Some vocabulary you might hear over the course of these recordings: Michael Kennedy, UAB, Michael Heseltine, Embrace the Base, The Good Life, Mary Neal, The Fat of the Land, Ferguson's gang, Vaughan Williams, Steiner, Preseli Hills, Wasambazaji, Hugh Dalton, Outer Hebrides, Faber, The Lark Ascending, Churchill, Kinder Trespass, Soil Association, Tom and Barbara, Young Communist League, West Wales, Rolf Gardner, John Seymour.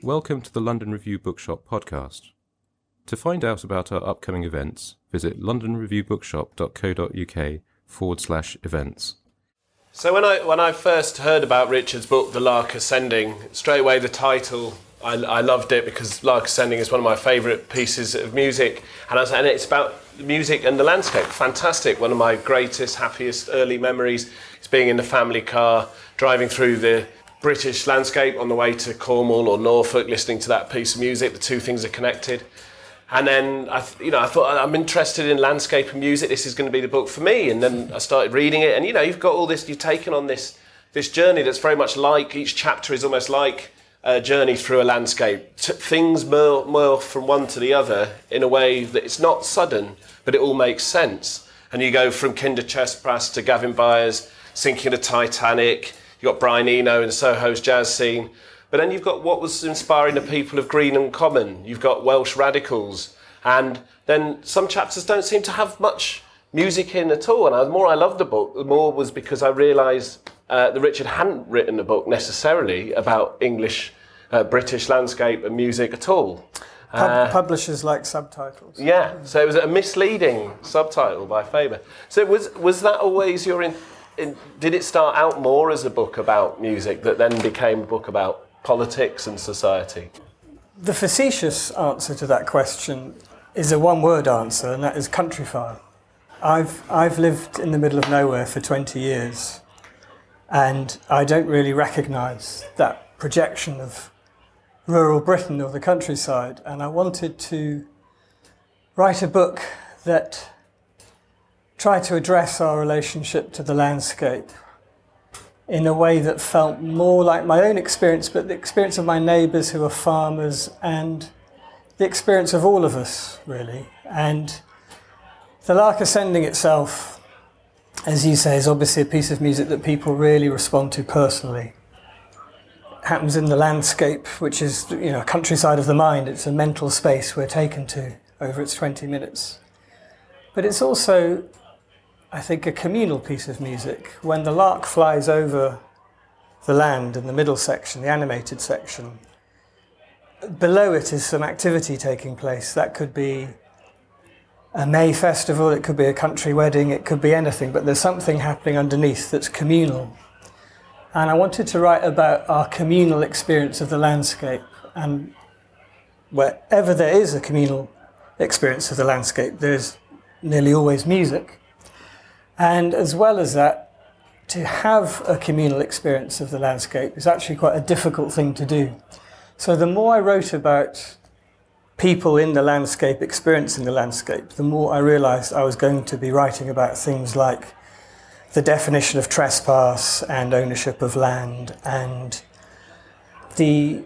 Welcome to the London Review Bookshop podcast. To find out about our upcoming events, visit londonreviewbookshop.co.uk/events. So when I first heard about Richard's book, The Lark Ascending, straight away the title, I loved it because Lark Ascending is one of my favourite pieces of music, and it's about music and the landscape. Fantastic. One of my greatest, happiest early memories is being in the family car, driving through the British landscape on the way to Cornwall or Norfolk, listening to that piece of music. The two things are connected. And then I thought, I'm interested in landscape and music. This is going to be the book for me. And then I started reading it, and you've got all this. You've taken on this journey that's very much like, each chapter is almost like a journey through a landscape. Things morph from one to the other in a way that it's not sudden, but it all makes sense. And you go from Kinder Trespass to Gavin Byers sinking the Titanic. You've got Brian Eno in Soho's jazz scene. But then you've got what was inspiring the people of Greenham Common. You've got Welsh radicals. And then some chapters don't seem to have much music in at all. And the more I loved the book, the more was because I realised that Richard hadn't written a book necessarily about English, British landscape and music at all. Publishers like subtitles. Yeah, so it was a misleading subtitle by Faber. So was that always your... Did it start out more as a book about music that then became a book about politics and society? The facetious answer to that question is a one-word answer, and that is Countryfile. I've lived in the middle of nowhere for 20 years, and I don't really recognise that projection of rural Britain or the countryside, and I wanted to write a book that try to address our relationship to the landscape in a way that felt more like my own experience, but the experience of my neighbours who are farmers, and the experience of all of us, really. And The Lark Ascending itself, as you say, is obviously a piece of music that people really respond to personally. It happens in the landscape, which is, a countryside of the mind. It's a mental space we're taken to over its 20 minutes. But it's also, I think, a communal piece of music. When the lark flies over the land in the middle section, the animated section, below it is some activity taking place. That could be a May festival, it could be a country wedding, it could be anything, but there's something happening underneath that's communal. And I wanted to write about our communal experience of the landscape, and wherever there is a communal experience of the landscape, there's nearly always music. And as well as that, to have a communal experience of the landscape is actually quite a difficult thing to do. So the more I wrote about people in the landscape experiencing the landscape, the more I realised I was going to be writing about things like the definition of trespass and ownership of land, and the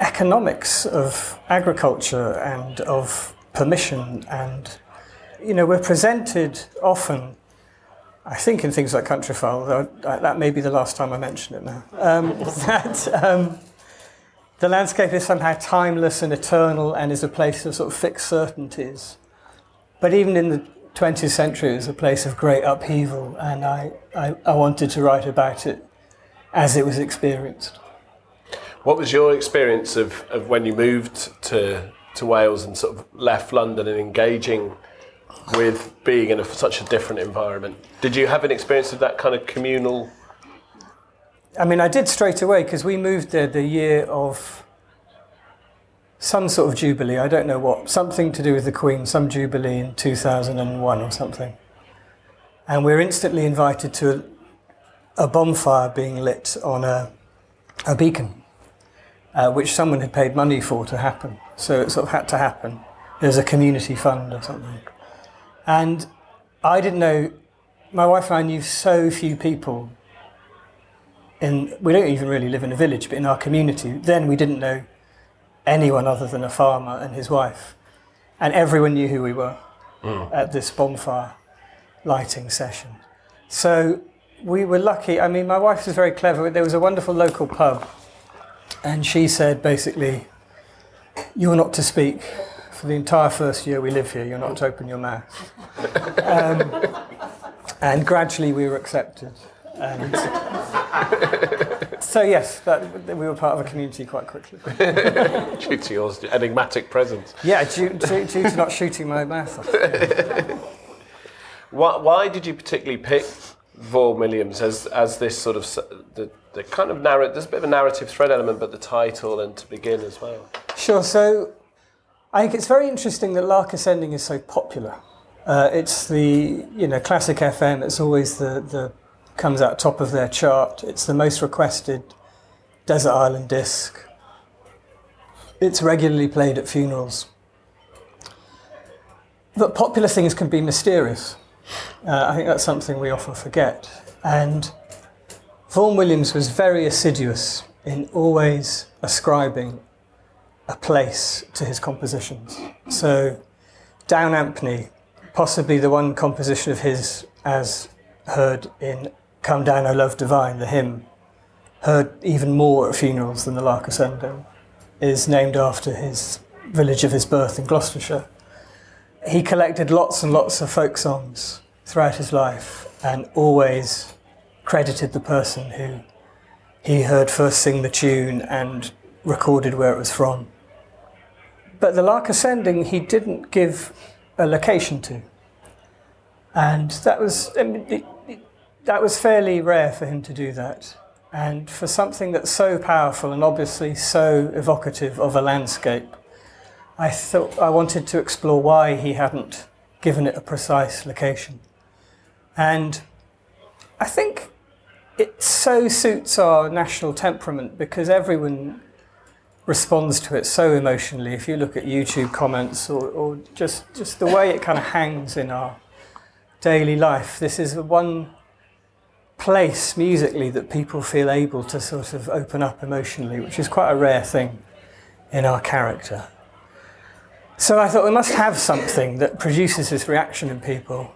economics of agriculture and of permission. And we're presented often, I think, in things like Countryfile, though that may be the last time I mention it now, that the landscape is somehow timeless and eternal and is a place of sort of fixed certainties. But even in the 20th century, it was a place of great upheaval, and I wanted to write about it as it was experienced. What was your experience of when you moved to Wales and sort of left London and engaging with being in such a different environment? Did you have an experience of that kind of communal... I did straight away, because we moved there the year of some sort of jubilee, I don't know what, something to do with the Queen, some jubilee in 2001 or something. And we were instantly invited to a bonfire being lit on a beacon, which someone had paid money for to happen. So it sort of had to happen. There was a community fund or something. And I didn't know, my wife and I knew so few people in, we don't even really live in a village, but in our community, then we didn't know anyone other than a farmer and his wife. And everyone knew who we were at this bonfire lighting session. So we were lucky. I mean, my wife was very clever. There was a wonderful local pub, and she said basically, you're not to speak for the entire first year we live here. You're not to open your mouth. And gradually we were accepted. And so yes, that, we were part of a community quite quickly. Due to your enigmatic presence. Yeah, due to not shooting my mouth off. Yeah. Why did you particularly pick Vaughan Williams as this sort of the kind of narrative? There's a bit of a narrative thread element, but the title and to begin as well. Sure. So I think it's very interesting that Lark Ascending is so popular. It's the classic FM. It's always the comes out top of their chart. It's the most requested desert island disc. It's regularly played at funerals. But popular things can be mysterious. I think that's something we often forget. And Vaughan Williams was very assiduous in always ascribing a place to his compositions. So Down Ampney, possibly the one composition of his as heard in Come Down O Love Divine, the hymn, heard even more at funerals than the Lark Ascending, is named after his village of his birth in Gloucestershire. He collected lots and lots of folk songs throughout his life and always credited the person who he heard first sing the tune and recorded where it was from. But the Lark Ascending, he didn't give a location to. And that was fairly rare for him to do that. And for something that's so powerful and obviously so evocative of a landscape, I thought I wanted to explore why he hadn't given it a precise location. And I think it so suits our national temperament because everyone responds to it so emotionally. If you look at YouTube comments or just the way it kind of hangs in our daily life, this is the one place musically that people feel able to sort of open up emotionally, which is quite a rare thing in our character. So I thought we must have something that produces this reaction in people.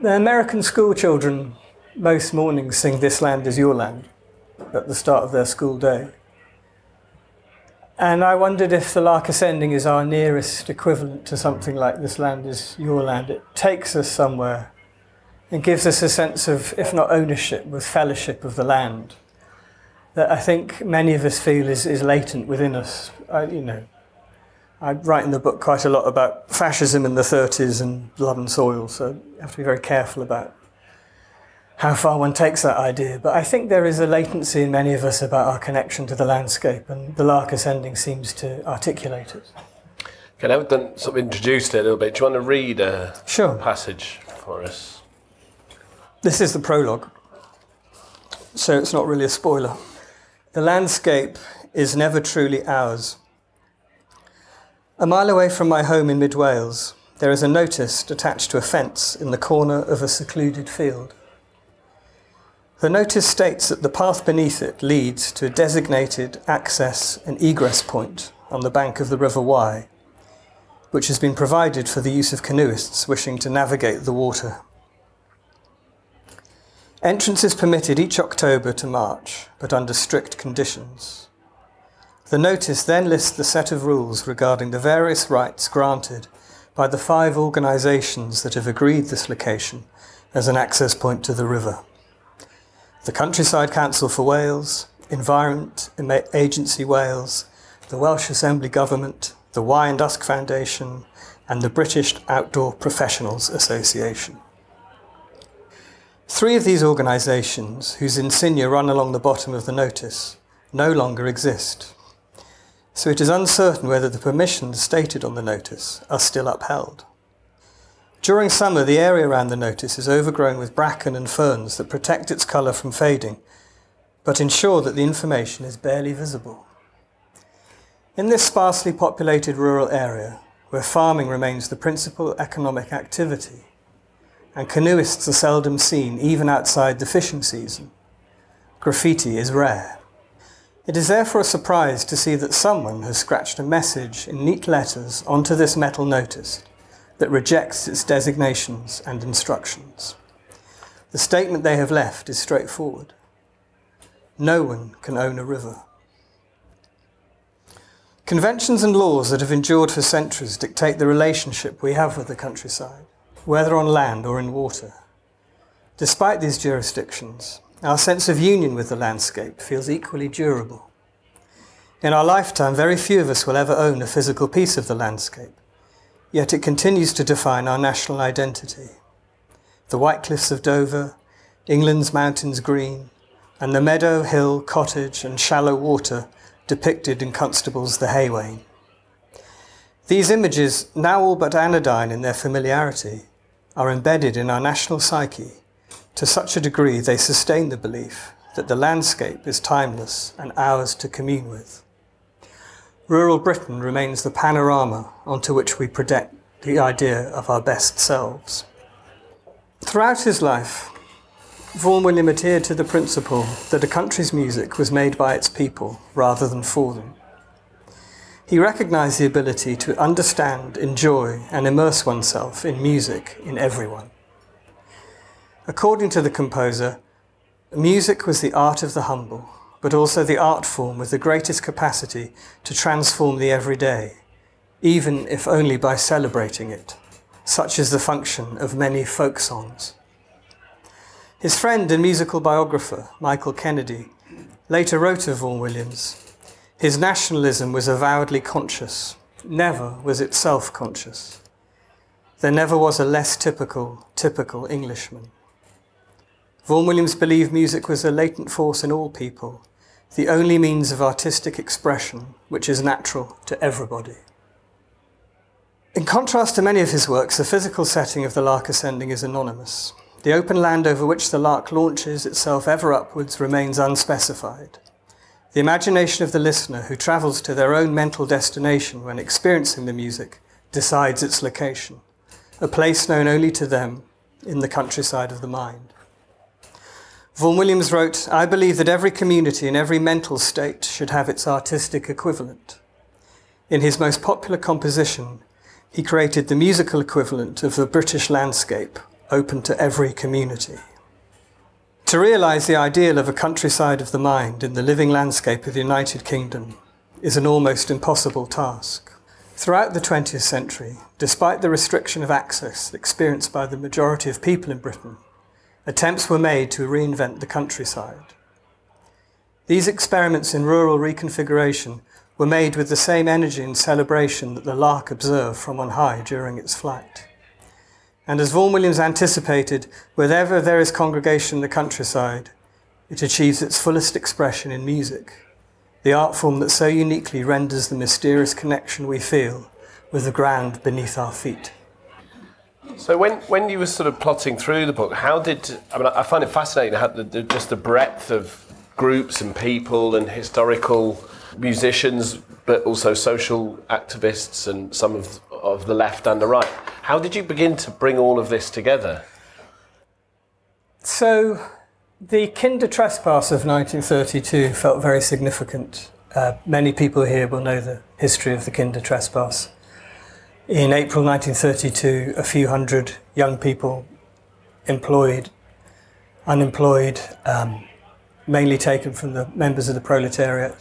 The American school children most mornings sing This Land Is Your Land at the start of their school day. And I wondered if the Lark Ascending is our nearest equivalent to something like This Land Is Your Land. It takes us somewhere and gives us a sense of, if not ownership, but fellowship of the land that I think many of us feel is latent within us. I write in the book quite a lot about fascism in the 30s and blood and soil, so you have to be very careful about how far one takes that idea. But I think there is a latency in many of us about our connection to the landscape, and the Lark Ascending seems to articulate it. Okay, now we've done, sort of introduced it a little bit. Do you want to read a passage for us? This is the prologue, so it's not really a spoiler. The landscape is never truly ours. A mile away from my home in Mid Wales, there is a notice attached to a fence in the corner of a secluded field. The notice states that the path beneath it leads to a designated access and egress point on the bank of the River Wye, which has been provided for the use of canoeists wishing to navigate the water. Entrance is permitted each October to March, but under strict conditions. The notice then lists the set of rules regarding the various rights granted by the 5 organisations that have agreed this location as an access point to the river: the Countryside Council for Wales, Environment Agency Wales, the Welsh Assembly Government, the Wye and Usk Foundation, and the British Outdoor Professionals Association. 3 of these organisations, whose insignia run along the bottom of the notice, no longer exist. So it is uncertain whether the permissions stated on the notice are still upheld. During summer, the area around the notice is overgrown with bracken and ferns that protect its colour from fading, but ensure that the information is barely visible. In this sparsely populated rural area, where farming remains the principal economic activity, and canoeists are seldom seen even outside the fishing season, graffiti is rare. It is therefore a surprise to see that someone has scratched a message in neat letters onto this metal notice that rejects its designations and instructions. The statement they have left is straightforward. No one can own a river. Conventions and laws that have endured for centuries dictate the relationship we have with the countryside, whether on land or in water. Despite these jurisdictions, our sense of union with the landscape feels equally durable. In our lifetime, very few of us will ever own a physical piece of the landscape, yet it continues to define our national identity. The White Cliffs of Dover, England's mountains green, and the meadow, hill, cottage and shallow water depicted in Constable's The Haywain. These images, now all but anodyne in their familiarity, are embedded in our national psyche to such a degree they sustain the belief that the landscape is timeless and ours to commune with. Rural Britain remains the panorama onto which we project the idea of our best selves. Throughout his life, Vaughan Williams adhered to the principle that a country's music was made by its people rather than for them. He recognised the ability to understand, enjoy and immerse oneself in music in everyone. According to the composer, music was the art of the humble, but also the art form with the greatest capacity to transform the everyday, even if only by celebrating it, such is the function of many folk songs. His friend and musical biographer, Michael Kennedy, later wrote of Vaughan Williams, "His nationalism was avowedly conscious, never was it self-conscious. There never was a less typical Englishman." Vaughan Williams believed music was a latent force in all people, the only means of artistic expression which is natural to everybody. In contrast to many of his works, the physical setting of The Lark Ascending is anonymous. The open land over which the lark launches itself ever upwards remains unspecified. The imagination of the listener who travels to their own mental destination when experiencing the music decides its location, a place known only to them in the countryside of the mind. Vaughan Williams wrote, "I believe that every community and every mental state should have its artistic equivalent." In his most popular composition, he created the musical equivalent of the British landscape, open to every community. To realise the ideal of a countryside of the mind in the living landscape of the United Kingdom is an almost impossible task. Throughout the 20th century, despite the restriction of access experienced by the majority of people in Britain, attempts were made to reinvent the countryside. These experiments in rural reconfiguration were made with the same energy and celebration that the lark observed from on high during its flight. And as Vaughan Williams anticipated, wherever there is congregation in the countryside, it achieves its fullest expression in music, the art form that so uniquely renders the mysterious connection we feel with the ground beneath our feet. So when you were sort of plotting through the book, I find it fascinating how just the breadth of groups and people and historical musicians, but also social activists and some of the left and the right. How did you begin to bring all of this together? So the Kinder Trespass of 1932 felt very significant. Many people here will know the history of the Kinder Trespass. In April 1932, a few hundred young people, employed, unemployed, mainly taken from the members of the proletariat,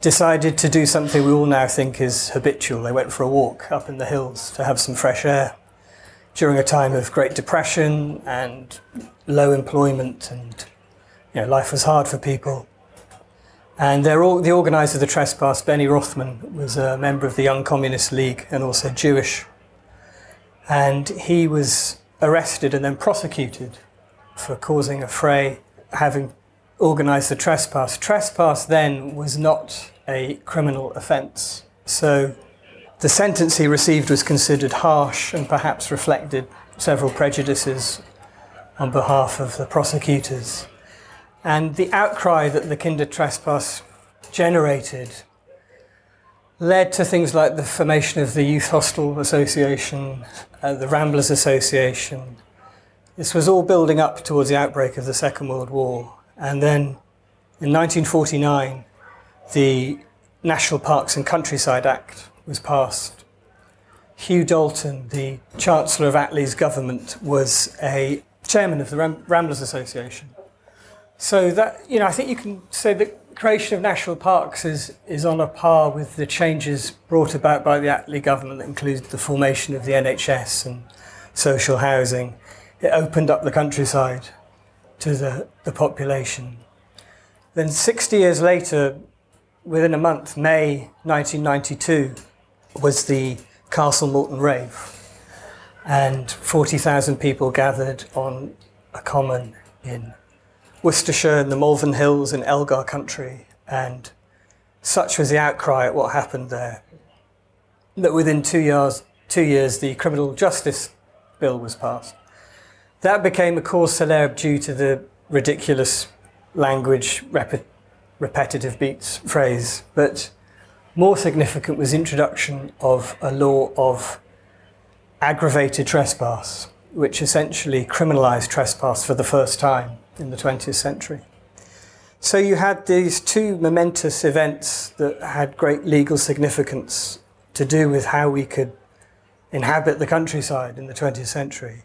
decided to do something we all now think is habitual. They went for a walk up in the hills to have some fresh air during a time of Great Depression and low employment, and life was hard for people. And the organiser of the trespass, Benny Rothman, was a member of the Young Communist League and also Jewish. And he was arrested and then prosecuted for causing a fray, having organised the trespass. Trespass then was not a criminal offence, so the sentence he received was considered harsh and perhaps reflected several prejudices on behalf of the prosecutors. And the outcry that the Kinder Trespass generated led to things like the formation of the Youth Hostel Association, the Ramblers Association. This was all building up towards the outbreak of the Second World War, And then in 1949, the National Parks and Countryside Act was passed. Hugh Dalton, the Chancellor of Attlee's government, was a chairman of the Ramblers Association. So that, you know, I think you can say that creation of national parks is on a par with the changes brought about by the Attlee government that included the formation of the NHS and social housing. It opened up the countryside to the population. Then 60 years later, within a month, May 1992, was the Castlemorton rave, and 40,000 people gathered on a common in Worcestershire in the Malvern Hills in Elgar country, and such was the outcry at what happened there that within two years the Criminal Justice Bill was passed. That became a cause célèbre due to the ridiculous language, repetitive beats phrase, but more significant was the introduction of a law of aggravated trespass, which essentially criminalised trespass for the first time in the 20th century. So you had these two momentous events that had great legal significance to do with how we could inhabit the countryside in the 20th century.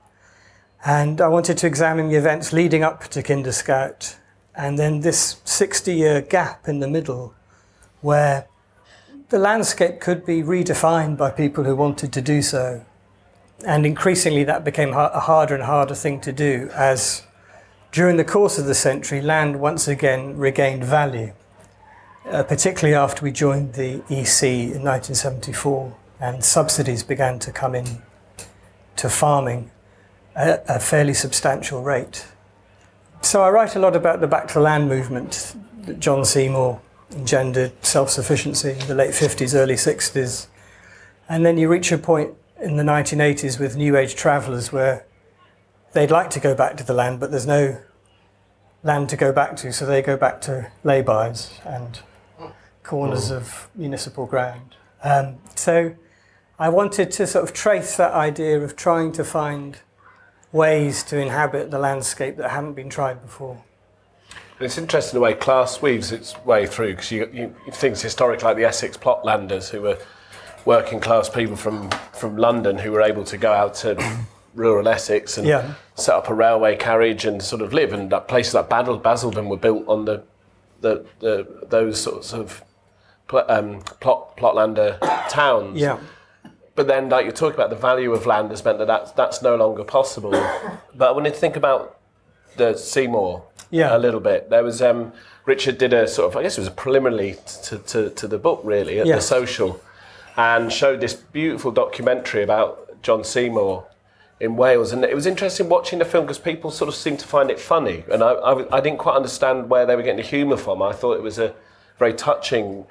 And I wanted to examine the events leading up to Kinder Scout, and then this 60-year gap in the middle where the landscape could be redefined by people who wanted to do so. And increasingly that became a harder and harder thing to do as, during the course of the century, land once again regained value, particularly after we joined the EC in 1974 and subsidies began to come in to farming at a fairly substantial rate. So I write a lot about the Back to Land movement that John Seymour engendered, self-sufficiency in the late 50s, early 60s. And then you reach a point in the 1980s with New Age travellers where they'd like to go back to the land, but there's no land to go back to, so they go back to laybys and corners of municipal ground. So I wanted to sort of trace that idea of trying to find ways to inhabit the landscape that hadn't been tried before. And it's interesting the way class weaves its way through, because you things historic like the Essex Plotlanders, who were working class people from London who were able to go out to rural Essex and set up a railway carriage and sort of live, and places like Basildon were built on those sorts of Plotlander towns. Yeah. But then, like you're talking about, the value of land has meant that that's no longer possible. But I wanted to think about the Seymour a little bit. There was Richard did a sort of, I guess it was a preliminary to the book really, at the Social, and showed this beautiful documentary about John Seymour in Wales. And it was interesting watching the film because people sort of seemed to find it funny, and I didn't quite understand where they were getting the humour from. I thought it was a very touching,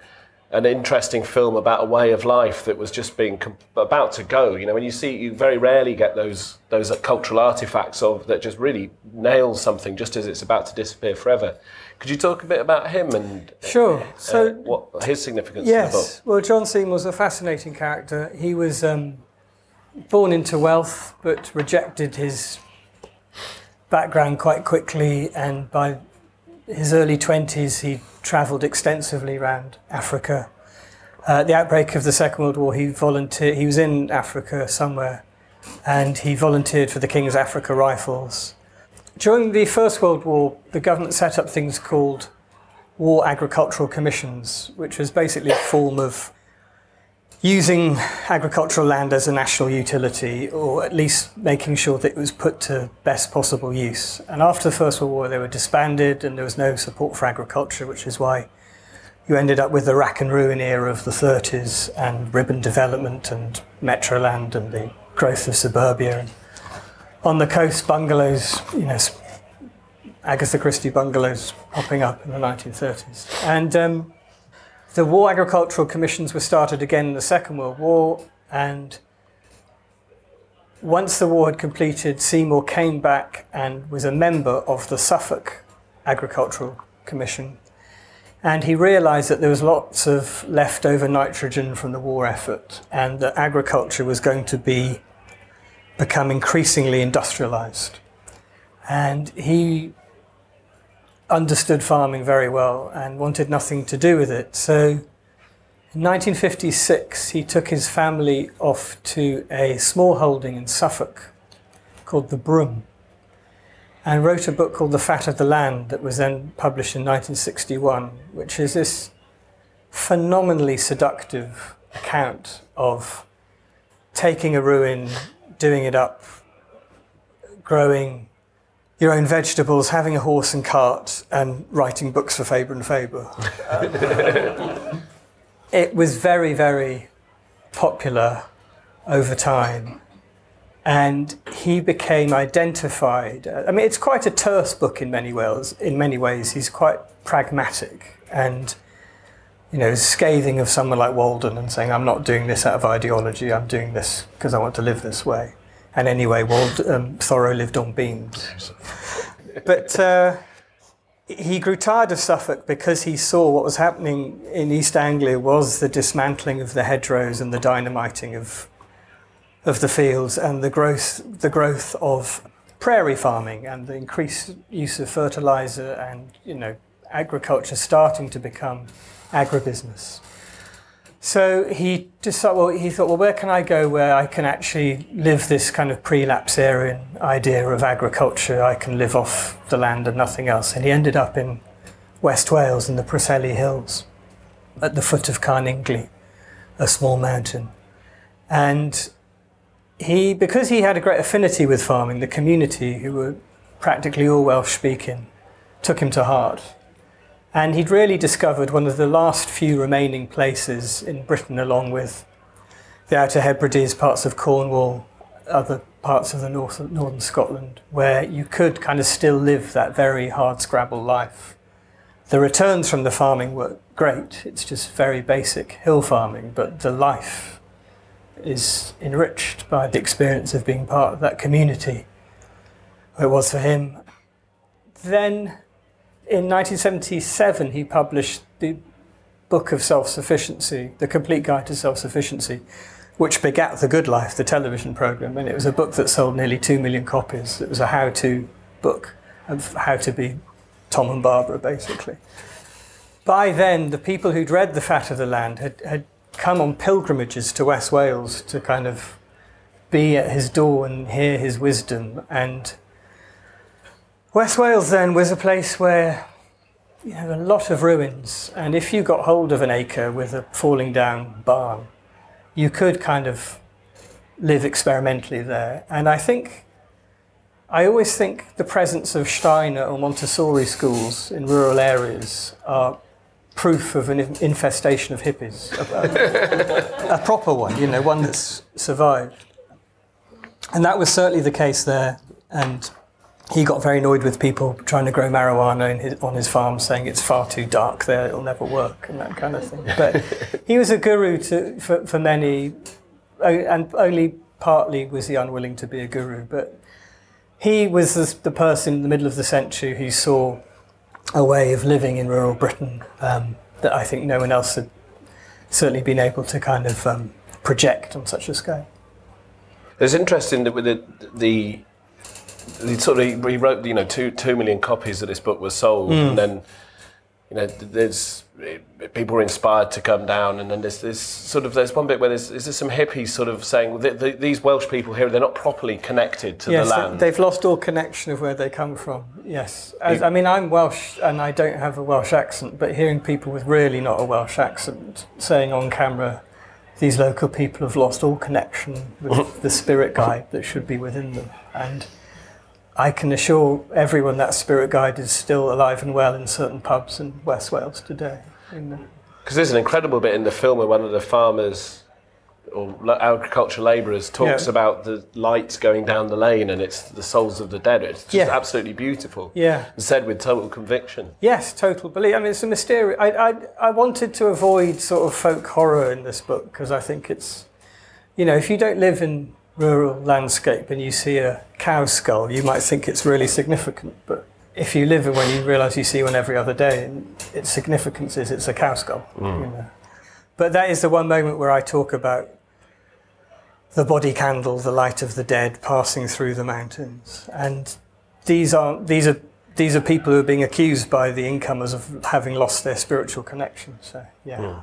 an interesting film about a way of life that was just being about to go. You know, when you see, you very rarely get those cultural artifacts of that just really nail something just as it's about to disappear forever. Could you talk a bit about him and so what his significance? Yes, in the book? Well, John Seymour was a fascinating character. He was born into wealth, but rejected his background quite quickly, and by his early 20s, he travelled extensively around Africa. At the outbreak of the Second World War, he was in Africa somewhere, and he volunteered for the King's Africa Rifles. During the First World War, the government set up things called War Agricultural Commissions, which was basically a form of using agricultural land as a national utility, or at least making sure that it was put to best possible use. And after the First World War, they were disbanded and there was no support for agriculture, which is why you ended up with the rack and ruin era of the 30s and urban development and Metroland and the growth of suburbia. And on the coast, bungalows, you know, Agatha Christie bungalows popping up in the 1930s. And the War Agricultural Commissions were started again in the Second World War, and once the war had completed, Seymour came back and was a member of the Suffolk Agricultural Commission, and he realised that there was lots of leftover nitrogen from the war effort and that agriculture was going to become increasingly industrialised. And he understood farming very well and wanted nothing to do with it. So in 1956, he took his family off to a small holding in Suffolk called The Broom, and wrote a book called The Fat of the Land that was then published in 1961, which is this phenomenally seductive account of taking a ruin, doing it up, growing your own vegetables, having a horse and cart, and writing books for Faber and Faber. It was very, very popular over time. And he became identified. I mean, it's quite a terse book in many ways. He's quite pragmatic and, you know, scathing of someone like Walden and saying, I'm not doing this out of ideology, I'm doing this because I want to live this way. And anyway, Thoreau lived on beans. But he grew tired of Suffolk because he saw what was happening in East Anglia was the dismantling of the hedgerows and the dynamiting of the fields and the growth of prairie farming and the increased use of fertilizer and, you know, agriculture starting to become agribusiness. So he decided, he thought, where can I go where I can actually live this kind of pre-lapsarian idea of agriculture? I can live off the land and nothing else. And he ended up in West Wales in the Preseli Hills at the foot of Carningley, a small mountain. And he, because he had a great affinity with farming, the community, who were practically all Welsh-speaking, took him to heart. And he'd really discovered one of the last few remaining places in Britain, along with the Outer Hebrides, parts of Cornwall, other parts of the northern Scotland, where you could kind of still live that very hard-scrabble life. The returns from the farming were great. It's just very basic hill farming, but the life is enriched by the experience of being part of that community. It was for him. Then in 1977 he published the Book of Self-Sufficiency, The Complete Guide to Self-Sufficiency, which begat The Good Life, the television programme, and it was a book that sold nearly 2 million copies. It was a how-to book of how to be Tom and Barbara, basically. By then, the people who'd read The Fat of the Land had come on pilgrimages to West Wales to kind of be at his door and hear his wisdom. And West Wales then was a place where, you know, a lot of ruins, and if you got hold of an acre with a falling down barn, you could kind of live experimentally there. And I always think the presence of Steiner or Montessori schools in rural areas are proof of an infestation of hippies, a proper one, you know, one that's survived. And that was certainly the case there, and he got very annoyed with people trying to grow marijuana on his farm, saying it's far too dark there, it'll never work, and that kind of thing. But he was a guru for many, and only partly was he unwilling to be a guru, but he was the person in the middle of the century who saw a way of living in rural Britain that I think no one else had certainly been able to kind of project on such a scale. It's interesting that with the sort of, he wrote, you know, 2 million copies of this book were sold, and then, you know, people were inspired to come down, and then there's one bit where there's some hippies sort of saying, well, these Welsh people here, they're not properly connected to the land. Yes, they've lost all connection of where they come from, yes. I'm Welsh and I don't have a Welsh accent, but hearing people with really not a Welsh accent saying on camera, these local people have lost all connection with the spirit guide that should be within them. And I can assure everyone that spirit guide is still alive and well in certain pubs in West Wales today. Because there's an incredible bit in the film where one of the farmers or agricultural labourers talks about the lights going down the lane and it's the souls of the dead. It's just absolutely beautiful. Yeah. And said with total conviction. Yes, total belief. I mean, it's a mysterious. I wanted to avoid sort of folk horror in this book because I think it's, you know, if you don't live in rural landscape and you see a cow skull, you might think it's really significant, but if you live in one, you realise you see one every other day, and its significance is it's a cow skull. You know. But that is the one moment where I talk about the body candle, the light of the dead, passing through the mountains, and these are these are people who are being accused by the incomers of having lost their spiritual connection. So, yeah.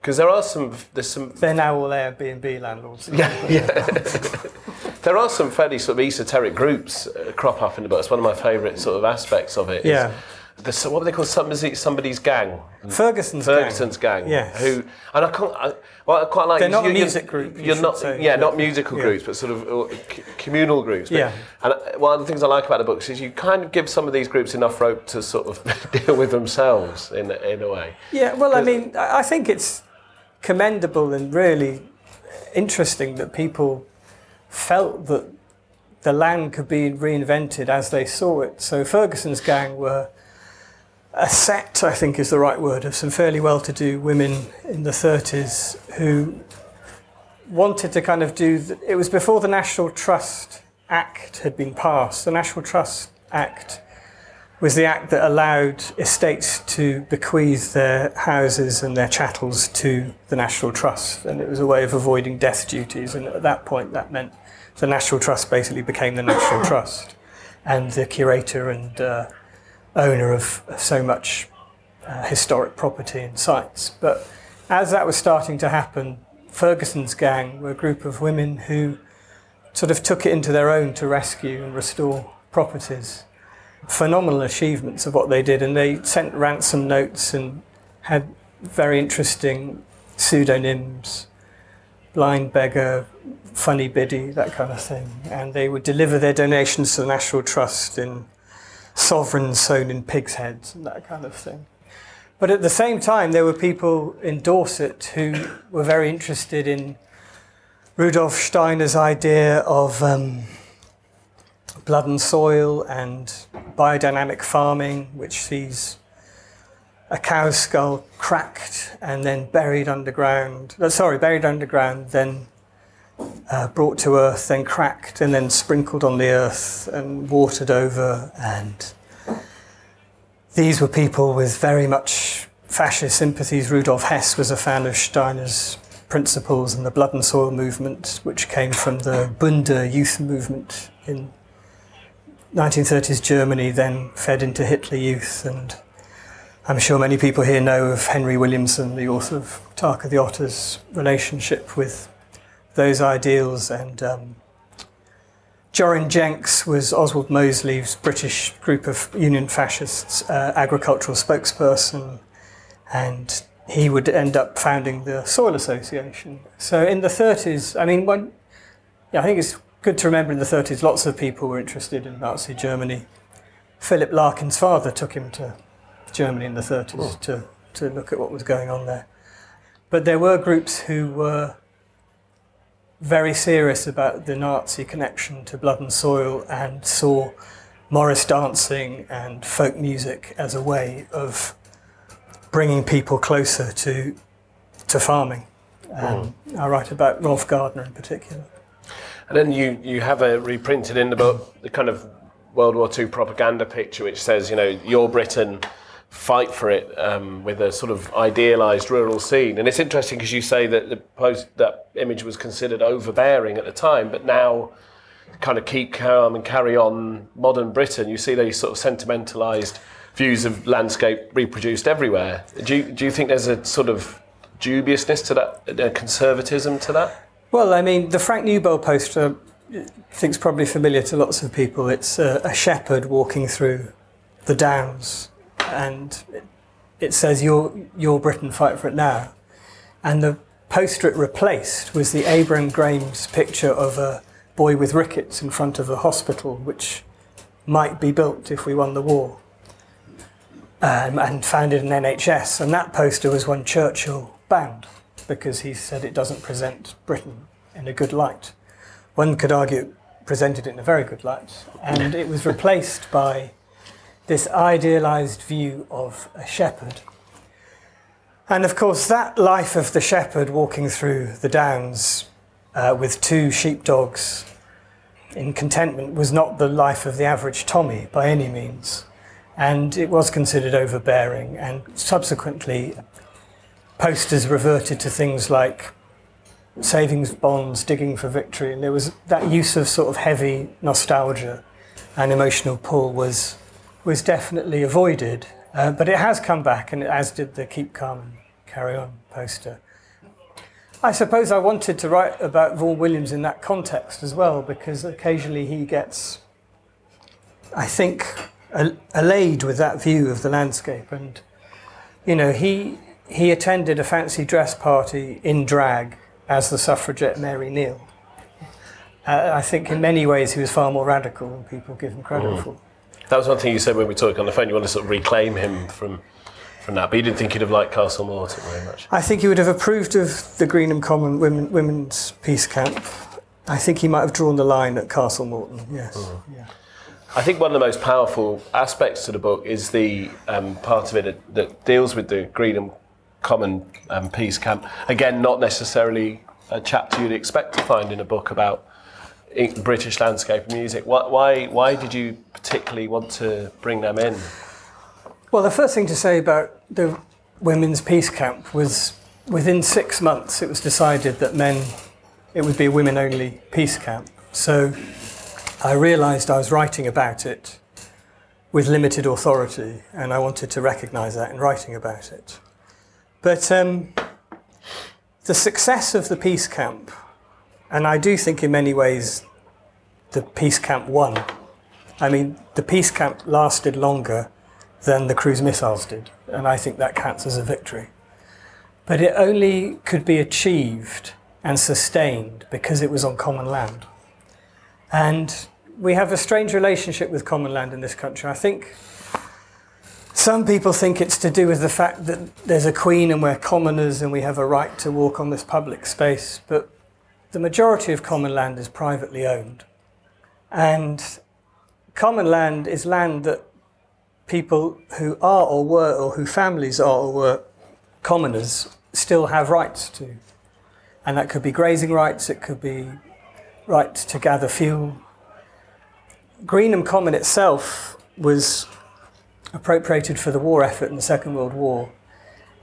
Because there's some. They're now all Airbnb landlords. Yeah. There are some fairly sort of esoteric groups crop up in the book. It's one of my favourite sort of aspects of it. Yeah. What were they called? Somebody's gang. Ferguson's gang. Yes. I quite like. They're not a music group. Not musical groups, but sort of communal groups. But, yeah. And one of the things I like about the books is you kind of give some of these groups enough rope to sort of deal with themselves in a way. Yeah. Well, I mean, I think it's commendable and really interesting that people felt that the land could be reinvented as they saw it. So Ferguson's gang were a sect, I think is the right word, of some fairly well-to-do women in the 30s who wanted to kind of it was before the National Trust Act had been passed. The National Trust Act was the act that allowed estates to bequeath their houses and their chattels to the National Trust, and it was a way of avoiding death duties, and at that point that meant the National Trust basically became the National Trust, and the curator and owner of so much historic property and sites. But as that was starting to happen, Ferguson's gang were a group of women who sort of took it into their own to rescue and restore properties. Phenomenal achievements of what they did, and they sent ransom notes and had very interesting pseudonyms, blind beggar, funny biddy, that kind of thing. And they would deliver their donations to the National Trust in sovereigns sewn in pigs' heads and that kind of thing. But at the same time, there were people in Dorset who were very interested in Rudolf Steiner's idea of blood and soil and biodynamic farming, which sees a cow's skull cracked and then buried underground, then brought to earth, then cracked, and then sprinkled on the earth and watered over. And these were people with very much fascist sympathies. Rudolf Hess was a fan of Steiner's principles and the blood and soil movement, which came from the Bunde youth movement in 1930s Germany, then fed into Hitler Youth. And I'm sure many people here know of Henry Williamson, the author of Tarka the Otter's relationship with those ideals, and Joran Jenks was Oswald Mosley's British group of Union Fascists agricultural spokesperson, and he would end up founding the Soil Association. So in the 30s, I think it's good to remember in the 30s lots of people were interested in Nazi Germany. Philip Larkin's father took him to Germany in the 30s to look at what was going on there. But there were groups who were very serious about the Nazi connection to blood and soil and saw Morris dancing and folk music as a way of bringing people closer to farming. I write about Rolf Gardner in particular. And then you have a reprinted in the book, the kind of World War II propaganda picture, which says, your Britain, fight for it, with a sort of idealised rural scene. And it's interesting because you say that that image was considered overbearing at the time, but now kind of keep calm and carry on modern Britain. You see those sort of sentimentalised views of landscape reproduced everywhere. Do you think there's a sort of dubiousness to that, a conservatism to that? Well, I mean, the Frank Newbold poster, I think, is probably familiar to lots of people. It's a shepherd walking through the downs, and it says, your Britain, fight for it now. And the poster it replaced was the Abraham Graham's picture of a boy with rickets in front of a hospital, which might be built if we won the war, and founded an NHS. And that poster was one Churchill banned because he said it doesn't present Britain in a good light. one could argue, presented it in a very good light. And it was replaced by this idealised view of a shepherd. And of course, that life of the shepherd walking through the downs with two sheepdogs in contentment was not the life of the average Tommy by any means. And it was considered overbearing. And subsequently, posters reverted to things like savings bonds, digging for victory. And there was that use of sort of heavy nostalgia and emotional pull was definitely avoided. But it has come back, and as did the Keep Calm and Carry On poster. I suppose I wanted to write about Vaughan Williams in that context as well, because occasionally he gets, I think, allayed with that view of the landscape. And, you know, he attended a fancy dress party in drag as the suffragette Mary Neal. I think in many ways he was far more radical than people give him credit for. That was one thing you said when we talked on the phone. You want to sort of reclaim him from that, but you didn't think he'd have liked Castlemorton very much. I think he would have approved of the Greenham Common Women's Peace Camp. I think he might have drawn the line at Castlemorton, yes. Mm-hmm. Yeah. I think one of the most powerful aspects to the book is the part of it that deals with the Greenham Common Peace Camp. Again, not necessarily a chapter you'd expect to find in a book about British landscape and music. Why did you particularly want to bring them in? Well, the first thing to say about the Women's Peace Camp was within 6 months it was decided that it would be a women-only peace camp. So I realised I was writing about it with limited authority, and I wanted to recognise that in writing about it. But the success of the peace camp, and I do think in many ways the peace camp won. I mean, the peace camp lasted longer than the cruise missiles did, and I think that counts as a victory. But it only could be achieved and sustained because it was on common land. And we have a strange relationship with common land in this country. I think some people think it's to do with the fact that there's a queen and we're commoners and we have a right to walk on this public space, but the majority of common land is privately owned, and common land is land that people who are or were, or who families are or were commoners, still have rights to. And that could be grazing rights, it could be rights to gather fuel. Greenham Common itself was appropriated for the war effort in the Second World War,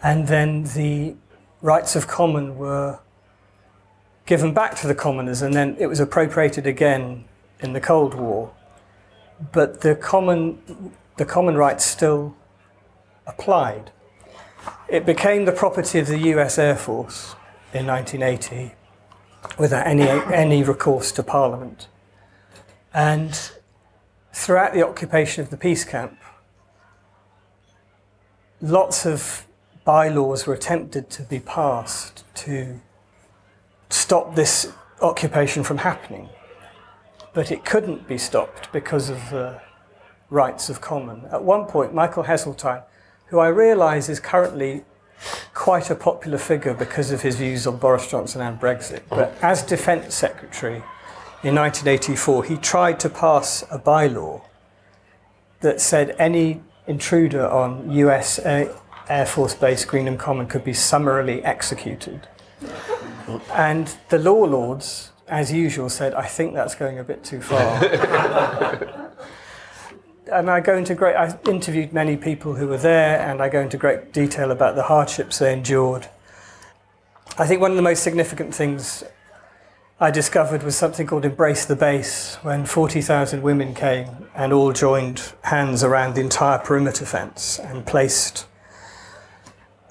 and then the rights of common were given back to the commoners, and then it was appropriated again in the Cold War. But the common rights still applied. It became the property of the US Air Force in 1980 without any recourse to Parliament. And throughout the occupation of the peace camp, lots of bylaws were attempted to be passed to stop this occupation from happening, but it couldn't be stopped because of the rights of common. At one point, Michael Heseltine, who I realise is currently quite a popular figure because of his views on Boris Johnson and Brexit, but as Defence Secretary in 1984, he tried to pass a bylaw that said any intruder on US Air Force Base Greenham Common could be summarily executed. And the law lords, as usual, said, I think that's going a bit too far. And I interviewed many people who were there, and I go into great detail about the hardships they endured. I think one of the most significant things I discovered was something called Embrace the Base, when 40,000 women came and all joined hands around the entire perimeter fence and placed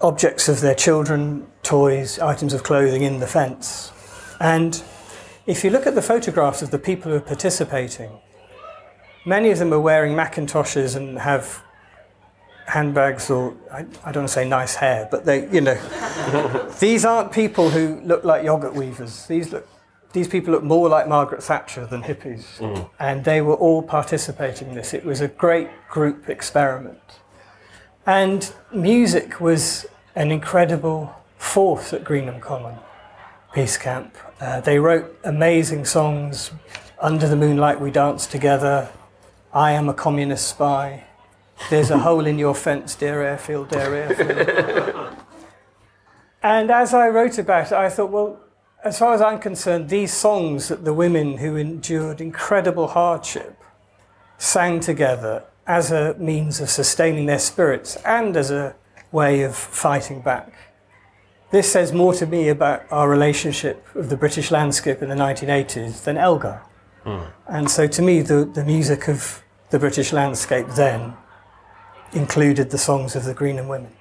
objects of their children, toys, items of clothing in the fence. And if you look at the photographs of the people who are participating, many of them are wearing Macintoshes and have handbags, or I don't want to say nice hair, but they, you know, these aren't people who look like yoghurt weavers. These people look more like Margaret Thatcher than hippies. Mm. And they were all participating in this. It was a great group experiment. And music was an incredible force at Greenham Common Peace Camp. They wrote amazing songs, Under the Moonlight We Dance Together, I Am a Communist Spy, There's a Hole in Your Fence, Dear Airfield, Dear Airfield. And as I wrote about it, I thought, well, as far as I'm concerned, these songs that the women who endured incredible hardship sang together as a means of sustaining their spirits and as a way of fighting back. This says more to me about our relationship of the British landscape in the 1980s than Elgar. Mm. And so to me, the music of the British landscape then included the songs of the Greenham women.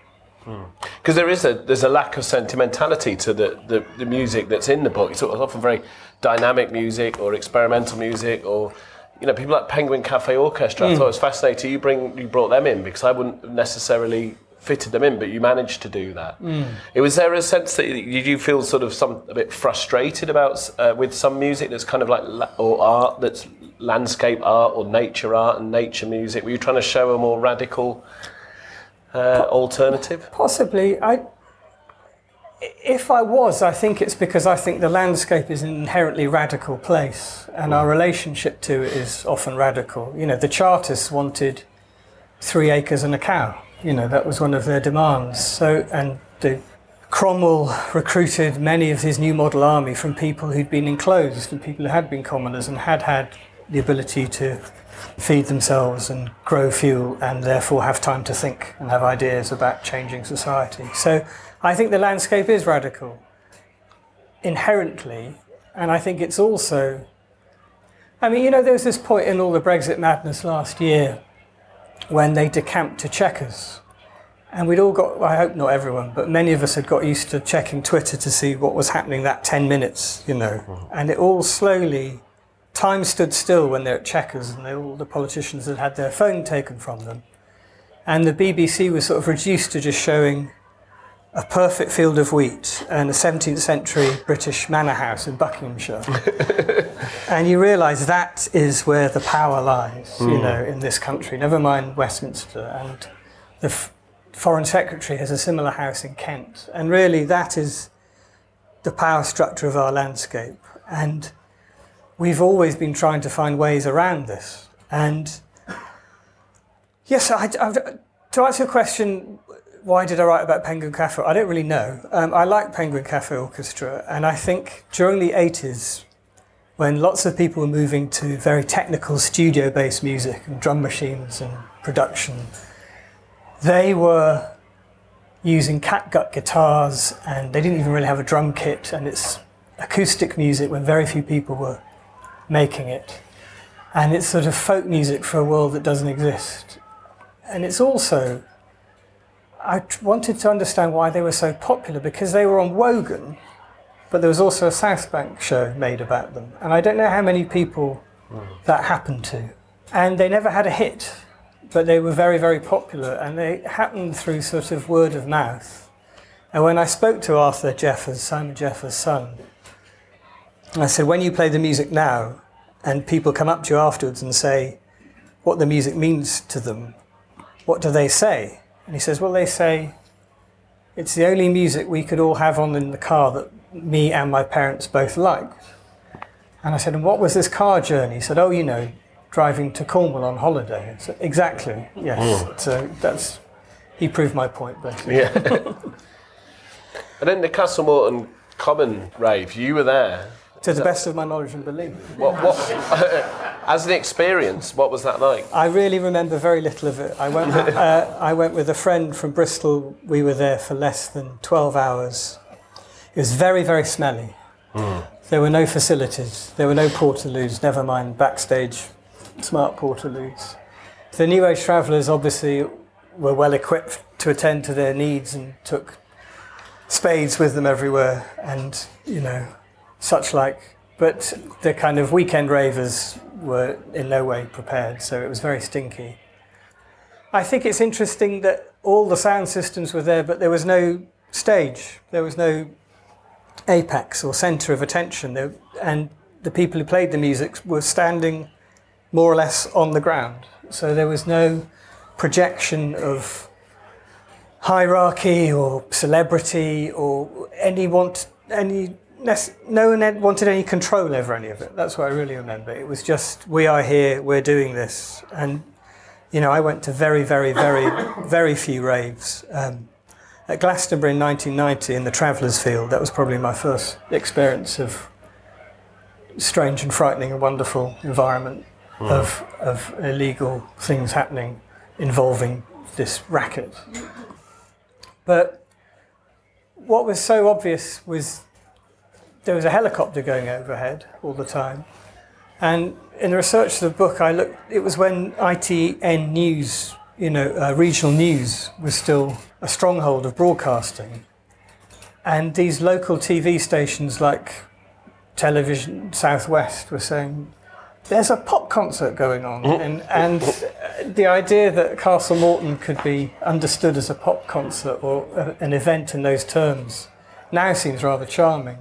Because there's a lack of sentimentality to the music that's in the book. It's often very dynamic music or experimental music, or people like Penguin Cafe Orchestra. I thought it was fascinating you brought them in, because I wouldn't necessarily fitted them in, but you managed to do that. Mm. Was there a sense that you feel sort of a bit frustrated about with some music that's kind of like or art that's landscape art or nature art and nature music? Were you trying to show a more radical alternative? Possibly. I think it's because I think the landscape is an inherently radical place, and our relationship to it is often radical. The Chartists wanted 3 acres and a cow. That was one of their demands. So, and Cromwell recruited many of his new model army from people who'd been enclosed and people who had been commoners and had the ability to feed themselves and grow fuel and therefore have time to think and have ideas about changing society. So I think the landscape is radical inherently, and I think it's also... there was this point in all the Brexit madness last year when they decamped to checkers. And we'd all got, I hope not everyone, but many of us had got used to checking Twitter to see what was happening that 10 minutes, And it all slowly, time stood still when they're at checkers, and all the politicians had had their phone taken from them. And the BBC was sort of reduced to just showing a perfect field of wheat and a 17th century British manor house in Buckinghamshire. And you realise that is where the power lies, in this country, never mind Westminster. And the Foreign Secretary has a similar house in Kent. And really that is the power structure of our landscape. And we've always been trying to find ways around this. And yes, to answer your question, why did I write about Penguin Cafe? I don't really know. I like Penguin Cafe Orchestra, and I think during the 80s, when lots of people were moving to very technical studio-based music and drum machines and production, they were using catgut guitars, and they didn't even really have a drum kit, and it's acoustic music when very few people were making it. And it's sort of folk music for a world that doesn't exist. And it's also... I wanted to understand why they were so popular, because they were on Wogan, but there was also a South Bank show made about them. And I don't know how many people that happened to. And they never had a hit, but they were very, very popular. And they happened through sort of word of mouth. And when I spoke to Arthur Jeffers, Simon Jeffers' son, I said, when you play the music now and people come up to you afterwards and say what the music means to them, what do they say? And he says, well, they say, it's the only music we could all have on in the car that me and my parents both liked. And I said, and what was this car journey? He said, driving to Cornwall on holiday. I said, exactly, yes. Ooh. So he proved my point, basically. Yeah. And then the Castlemorton Common rave, you were there. To the best of my knowledge and belief. As an experience, what was that like? I really remember very little of it. I went with a friend from Bristol. We were there for less than 12 hours. It was very, very smelly. Mm. There were no facilities. There were no portaloos, never mind backstage smart portaloos. The New Age travellers obviously were well equipped to attend to their needs and took spades with them everywhere and, such like, but the kind of weekend ravers were in no way prepared, so it was very stinky. I think it's interesting that all the sound systems were there, but there was no stage, there was no apex or centre of attention, and the people who played the music were standing more or less on the ground, so there was no projection of hierarchy or celebrity or any no one had wanted any control over any of it. That's what I really remember. It was just, we are here, we're doing this. And, you know, I went to very, very, very, very few raves. At Glastonbury in 1990 in the Travellers' Field, that was probably my first experience of strange and frightening and wonderful environment of illegal things happening involving this racket. But what was so obvious was there was a helicopter going overhead all the time. And in the research of the book, I looked, it was when ITN News, you know, regional news was still a stronghold of broadcasting. And these local TV stations like Television Southwest were saying, there's a pop concert going on. And the idea that Castlemorton could be understood as a pop concert or an event in those terms now seems rather charming.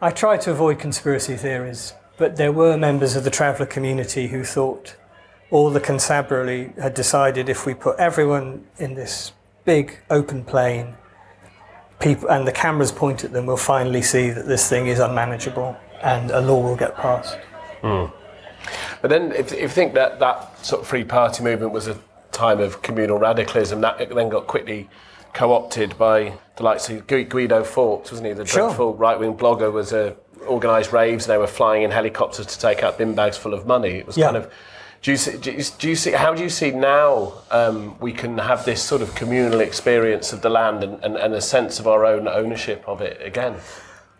I tried to avoid conspiracy theories, but there were members of the traveller community who thought all the constabulary had decided if we put everyone in this big open plain, people, and the cameras point at them, we'll finally see that this thing is unmanageable and a law will get passed. Mm. But then if you think that that sort of free party movement was a time of communal radicalism, that it then got quickly co-opted by the likes of Guido Fawkes, wasn't he? The dreadful right-wing blogger was organised raves and they were flying in helicopters to take out bin bags full of money. It was kind of... Do you see? How do you see now we can have this sort of communal experience of the land and a sense of our own ownership of it again?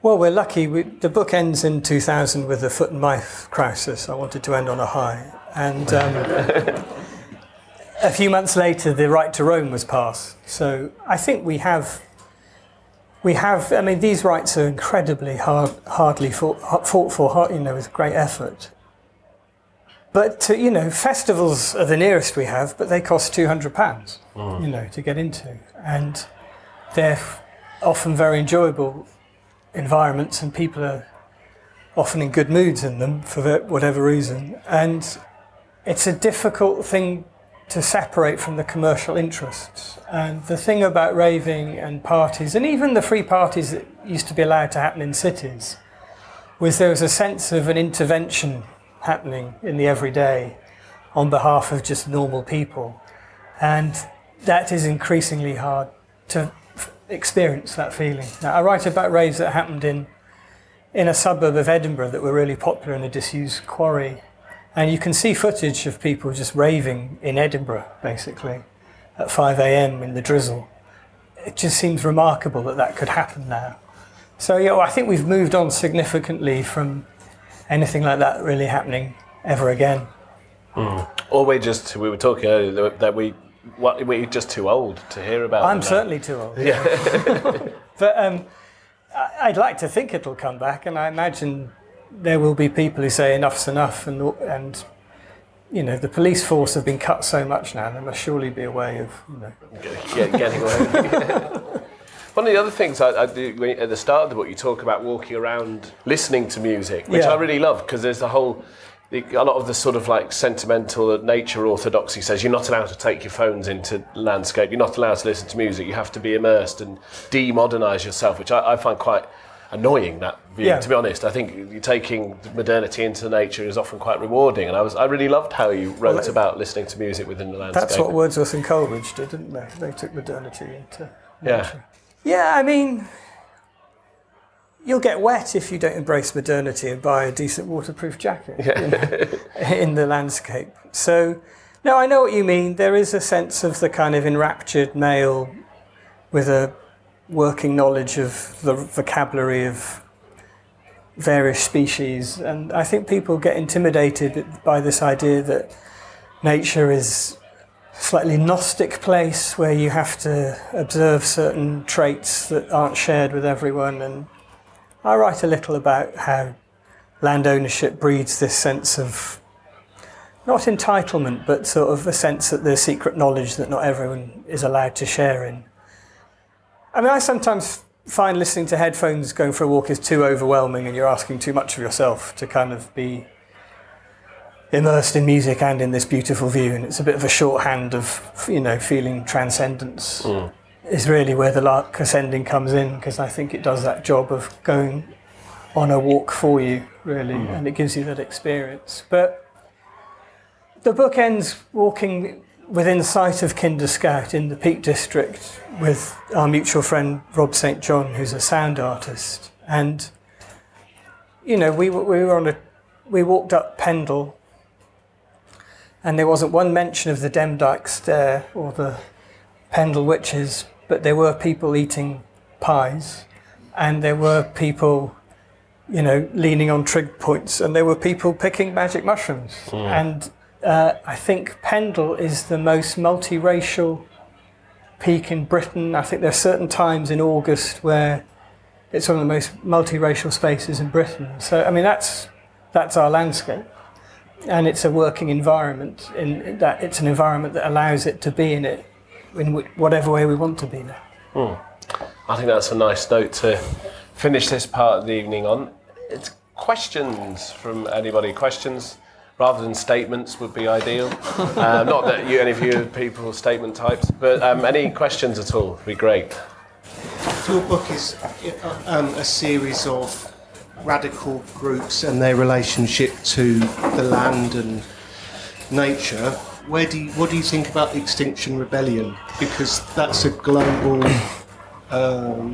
Well, we're lucky. The book ends in 2000 with the foot and mouth crisis. I wanted to end on a high. And a few months later, the right to roam was passed. So I think we have. I mean, these rights are incredibly hardly fought for, you know, with great effort. But, you know, festivals are the nearest we have, but they cost £200, you know, to get into. And they're often very enjoyable environments and people are often in good moods in them for whatever reason. And it's a difficult thing to separate from the commercial interests. And the thing about raving and parties, and even the free parties that used to be allowed to happen in cities, was there was a sense of an intervention happening in the everyday on behalf of just normal people, and that is increasingly hard to experience, that feeling. Now, I write about raves that happened in a suburb of Edinburgh that were really popular in a disused quarry, and you can see footage of people just raving in Edinburgh basically at 5 a.m. in the drizzle. It just seems remarkable that that could happen now. So yeah, I think we've moved on significantly from anything like that really happening ever again. Or we were talking earlier that we're just too old to hear about. I'm certainly too old. Yeah. But I'd like to think it'll come back, and I imagine there will be people who say enough's enough, and you know, the police force have been cut so much now, there must surely be a way of, you know, getting away. One of the other things I do at the start of the book, you talk about walking around listening to music, which I really love, because there's a lot of the sort of like sentimental nature orthodoxy says you're not allowed to take your phones into landscape, you're not allowed to listen to music, you have to be immersed and demodernise yourself, which I find quite annoying, that view, to be honest. I think taking modernity into nature is often quite rewarding, and I really loved how you wrote about listening to music within the landscape. That's what Wordsworth and Coleridge did, didn't they? They took modernity into nature. Yeah, I mean, you'll get wet if you don't embrace modernity and buy a decent waterproof jacket you know, in the landscape. So, no, I know what you mean. There is a sense of the kind of enraptured male with a working knowledge of the vocabulary of various species. And I think people get intimidated by this idea that nature is slightly Gnostic place where you have to observe certain traits that aren't shared with everyone. And I write a little about how land ownership breeds this sense of, not entitlement, but sort of a sense that there's secret knowledge that not everyone is allowed to share in. I mean, I sometimes find listening to headphones going for a walk is too overwhelming and you're asking too much of yourself to kind of be immersed in music and in this beautiful view, and it's a bit of a shorthand of, you know, feeling transcendence. is really where The Lark Ascending comes in, because I think it does that job of going on a walk for you, really, and it gives you that experience. But the book ends walking within sight of Kinder Scout in the Peak District with our mutual friend Rob St. John, who's a sound artist. And, you know, we walked up Pendle, and there wasn't one mention of the Demdike Stair or the Pendle Witches, but there were people eating pies, and there were people, you know, leaning on trig points, and there were people picking magic mushrooms. And I think Pendle is the most multiracial peak in Britain. I think there are certain times in August where it's one of the most multiracial spaces in Britain. So, I mean, that's our landscape. And it's a working environment, in that it's an environment that allows it to be in it in whatever way we want to be now. I think that's a nice note to finish this part of the evening on. It's questions from anybody. Questions rather than statements would be ideal. Not that you, any of you people are statement types, but any questions at all would be great. So your book is a series of radical groups and their relationship to the land and nature. What do you think about the Extinction Rebellion? Because that's a global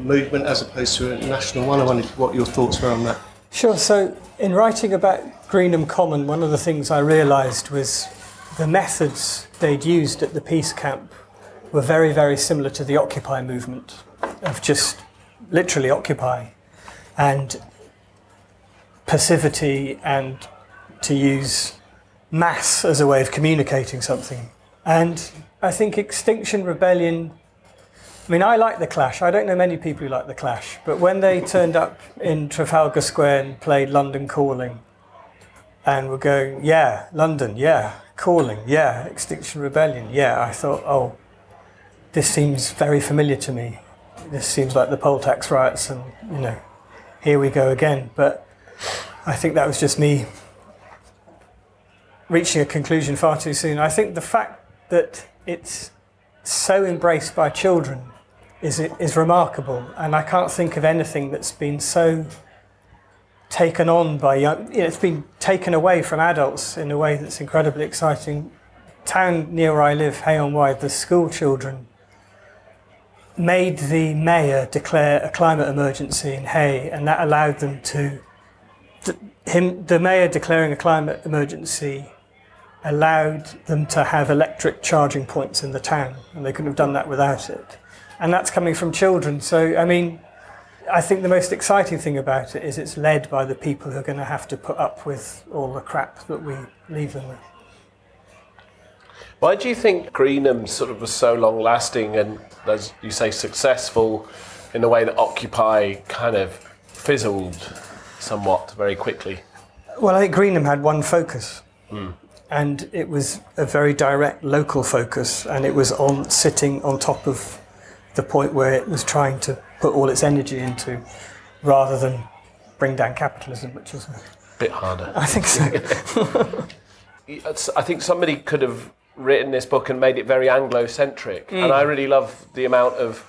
movement as opposed to a national one. I wondered what your thoughts were on that. Sure. So in writing about Greenham Common, one of the things I realised was the methods they'd used at the peace camp were very, very similar to the Occupy movement, of just literally occupying. And passivity, and to use mass as a way of communicating something. And I think Extinction Rebellion, I mean, I like The Clash. I don't know many people who like The Clash, but when they turned up in Trafalgar Square and played London Calling and were going, yeah, London, yeah, Calling, yeah, Extinction Rebellion, yeah, I thought, oh, this seems very familiar to me. This seems like the poll tax riots and, you know, here we go again. But I think that was just me reaching a conclusion far too soon. I think the fact that it's so embraced by children is remarkable, and I can't think of anything that's been so taken on by young. You know, it's been taken away from adults in a way that's incredibly exciting. Town near where I live, Hay-on-Wye, the school children made the mayor declare a climate emergency in Hay, and that allowed them to. The mayor declaring a climate emergency allowed them to have electric charging points in the town, and they couldn't have done that without it. And that's coming from children. So, I mean, I think the most exciting thing about it is it's led by the people who are going to have to put up with all the crap that we leave them with. Why do you think Greenham sort of was so long-lasting and, as you say, successful in the way that Occupy kind of fizzled somewhat very quickly? Well, I think Greenham had one focus, and it was a very direct local focus, and it was on sitting on top of the point where it was trying to put all its energy into, rather than bring down capitalism, which is a bit harder. I think so. I think somebody could have written this book and made it very Anglo-centric, and I really love the amount of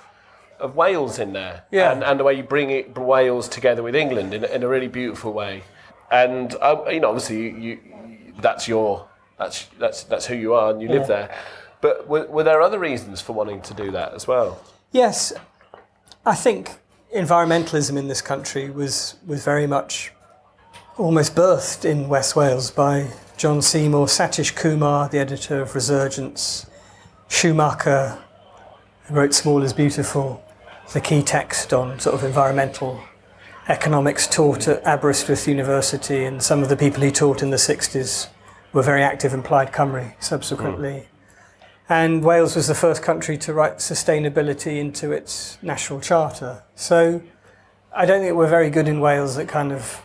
Wales in there, and the way you bring Wales together with England in a really beautiful way, and you know, obviously that's who you are, and you live there. But were there other reasons for wanting to do that as well? Yes, I think environmentalism in this country was very much almost birthed in West Wales by John Seymour, Satish Kumar, the editor of Resurgence, Schumacher, who wrote Small is Beautiful, the key text on sort of environmental economics taught at Aberystwyth University, and some of the people he taught in the 60s were very active in Plaid Cymru subsequently. And Wales was the first country to write sustainability into its national charter. So I don't think we're very good in Wales at kind of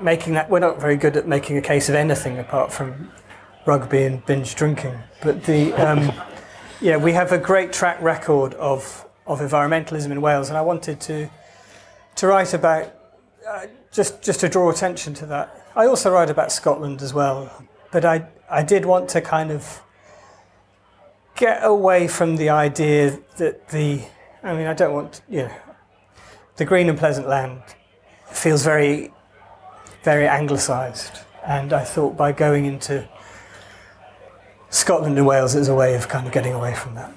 making that. We're not very good at making a case of anything apart from rugby and binge drinking. But the... yeah, we have a great track record of environmentalism in Wales, and I wanted to write about, just to draw attention to that. I also write about Scotland as well, but I did want to kind of get away from the idea that I don't want, the green and pleasant land feels very, very anglicised. And I thought by going into Scotland and Wales as a way of kind of getting away from that.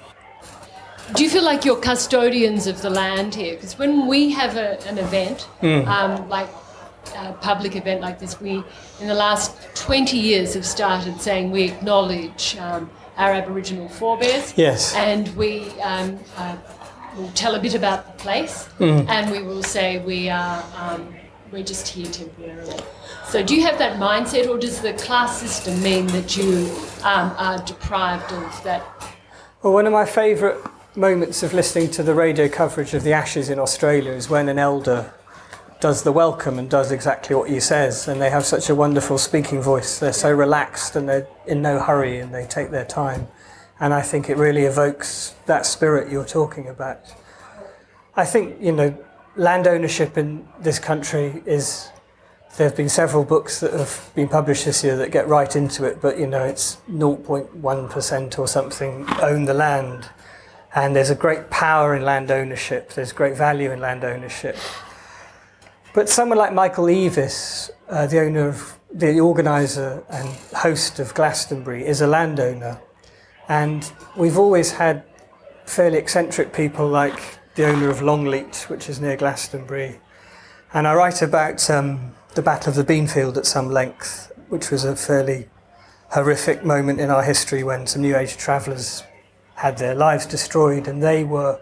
Do you feel like you're custodians of the land here? Because when we have an event, like a public event like this, we, in the last 20 years, have started saying we acknowledge our Aboriginal forebears. Yes. And we will tell a bit about the place, and we will say we're just here temporarily. So do you have that mindset, or does the class system mean that you are deprived of that? Well, one of my favourite moments of listening to the radio coverage of the Ashes in Australia is when an elder does the welcome and does exactly what he says, and they have such a wonderful speaking voice. They're so relaxed and they're in no hurry and they take their time. And I think it really evokes that spirit you're talking about. I think, land ownership in this country is... There have been several books that have been published this year that get right into it, but, it's 0.1% or something own the land. And there's a great power in land ownership. There's great value in land ownership. But someone like Michael Eavis, the organiser and host of Glastonbury, is a landowner. And we've always had fairly eccentric people like the owner of Longleat, which is near Glastonbury. And I write about the Battle of the Beanfield at some length, which was a fairly horrific moment in our history when some New Age travellers had their lives destroyed, and they were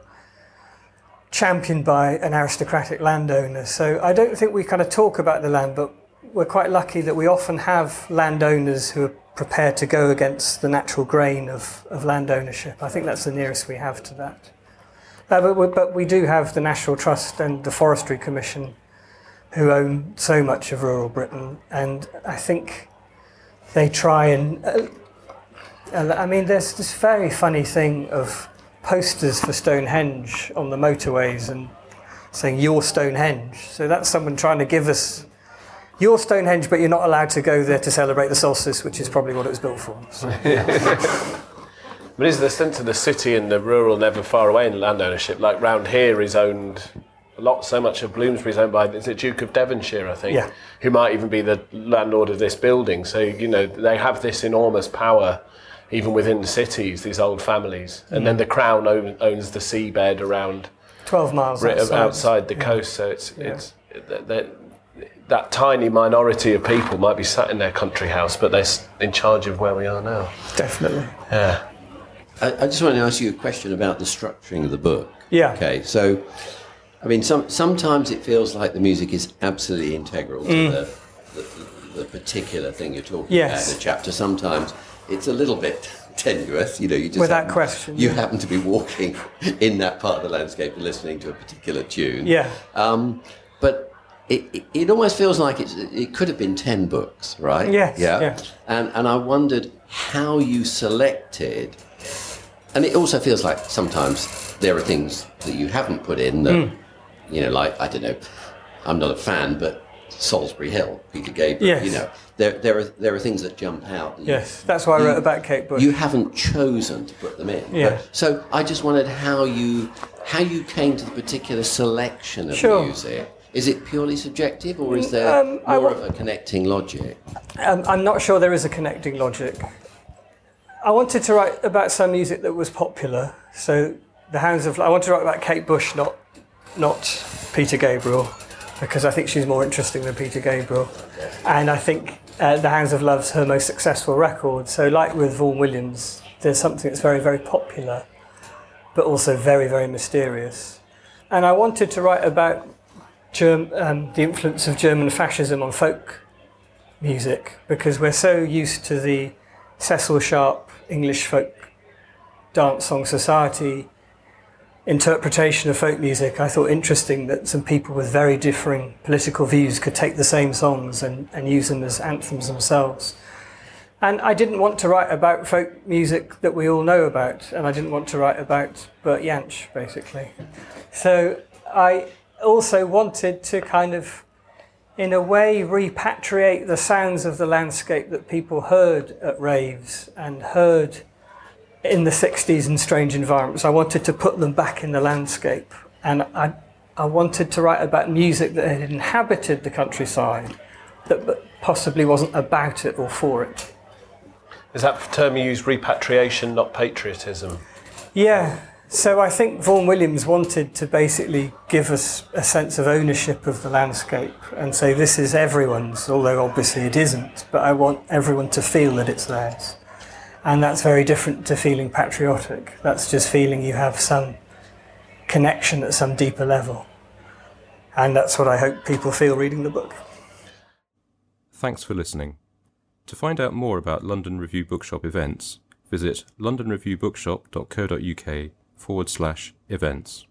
championed by an aristocratic landowner. So I don't think we kind of talk about the land, but we're quite lucky that we often have landowners who are prepared to go against the natural grain of land ownership. I think that's the nearest we have to that. But we do have the National Trust and the Forestry Commission, who own so much of rural Britain, and I think they try and... there's this very funny thing of posters for Stonehenge on the motorways and saying, "You're Stonehenge." So that's someone trying to give us, "You're Stonehenge, but you're not allowed to go there to celebrate the solstice," which is probably what it was built for. So. But is the centre of the city and the rural never far away in land ownership? Like round here is owned... so much of Bloomsbury is owned by the Duke of Devonshire, I think, yeah, who might even be the landlord of this building. So, they have this enormous power, even within cities, these old families. And then the Crown owns the seabed around... 12 miles outside the coast. So that tiny minority of people might be sat in their country house, but they're in charge of where we are now. Definitely. Yeah. I just want to ask you a question about the structuring of the book. Yeah. Okay, so... sometimes it feels like the music is absolutely integral to the particular thing you're talking about in a chapter. Sometimes it's a little bit tenuous, you just... Without question. You happen to be walking in that part of the landscape and listening to a particular tune. Yeah. But it almost feels like it could have been 10 books, right? Yes. Yeah. Yeah. And I wondered how you selected... And it also feels like sometimes there are things that you haven't put in that, like, I don't know, I'm not a fan, but Salisbury Hill, Peter Gabriel, yes, there are things that jump out. That that's why I wrote about Kate Bush. You haven't chosen to put them in. Yeah. So I just wondered how you came to the particular selection of music. Is it purely subjective, or is there more of a connecting logic? I'm not sure there is a connecting logic. I wanted to write about some music that was popular. So I want to write about Kate Bush, not Peter Gabriel, because I think she's more interesting than Peter Gabriel. And I think The Hounds of Love's her most successful record. So like with Vaughan Williams, there's something that's very, very popular, but also very, very mysterious. And I wanted to write about the influence of German fascism on folk music, because we're so used to the Cecil Sharp English Folk Dance Song Society interpretation of folk music. I thought interesting that some people with very differing political views could take the same songs and use them as anthems themselves. And I didn't want to write about folk music that we all know about, and I didn't want to write about Bert Jansch, basically. So I also wanted to kind of, in a way, repatriate the sounds of the landscape that people heard at raves and heard in the 60s and strange environments. I wanted to put them back in the landscape, and I wanted to write about music that had inhabited the countryside, that possibly wasn't about it or for it. Is that the term you use, repatriation, not patriotism? Yeah. So I think Vaughan Williams wanted to basically give us a sense of ownership of the landscape and say this is everyone's, although obviously it isn't, but I want everyone to feel that it's theirs. And that's very different to feeling patriotic. That's just feeling you have some connection at some deeper level. And that's what I hope people feel reading the book. Thanks for listening. To find out more about London Review Bookshop events, visit londonreviewbookshop.co.uk/events.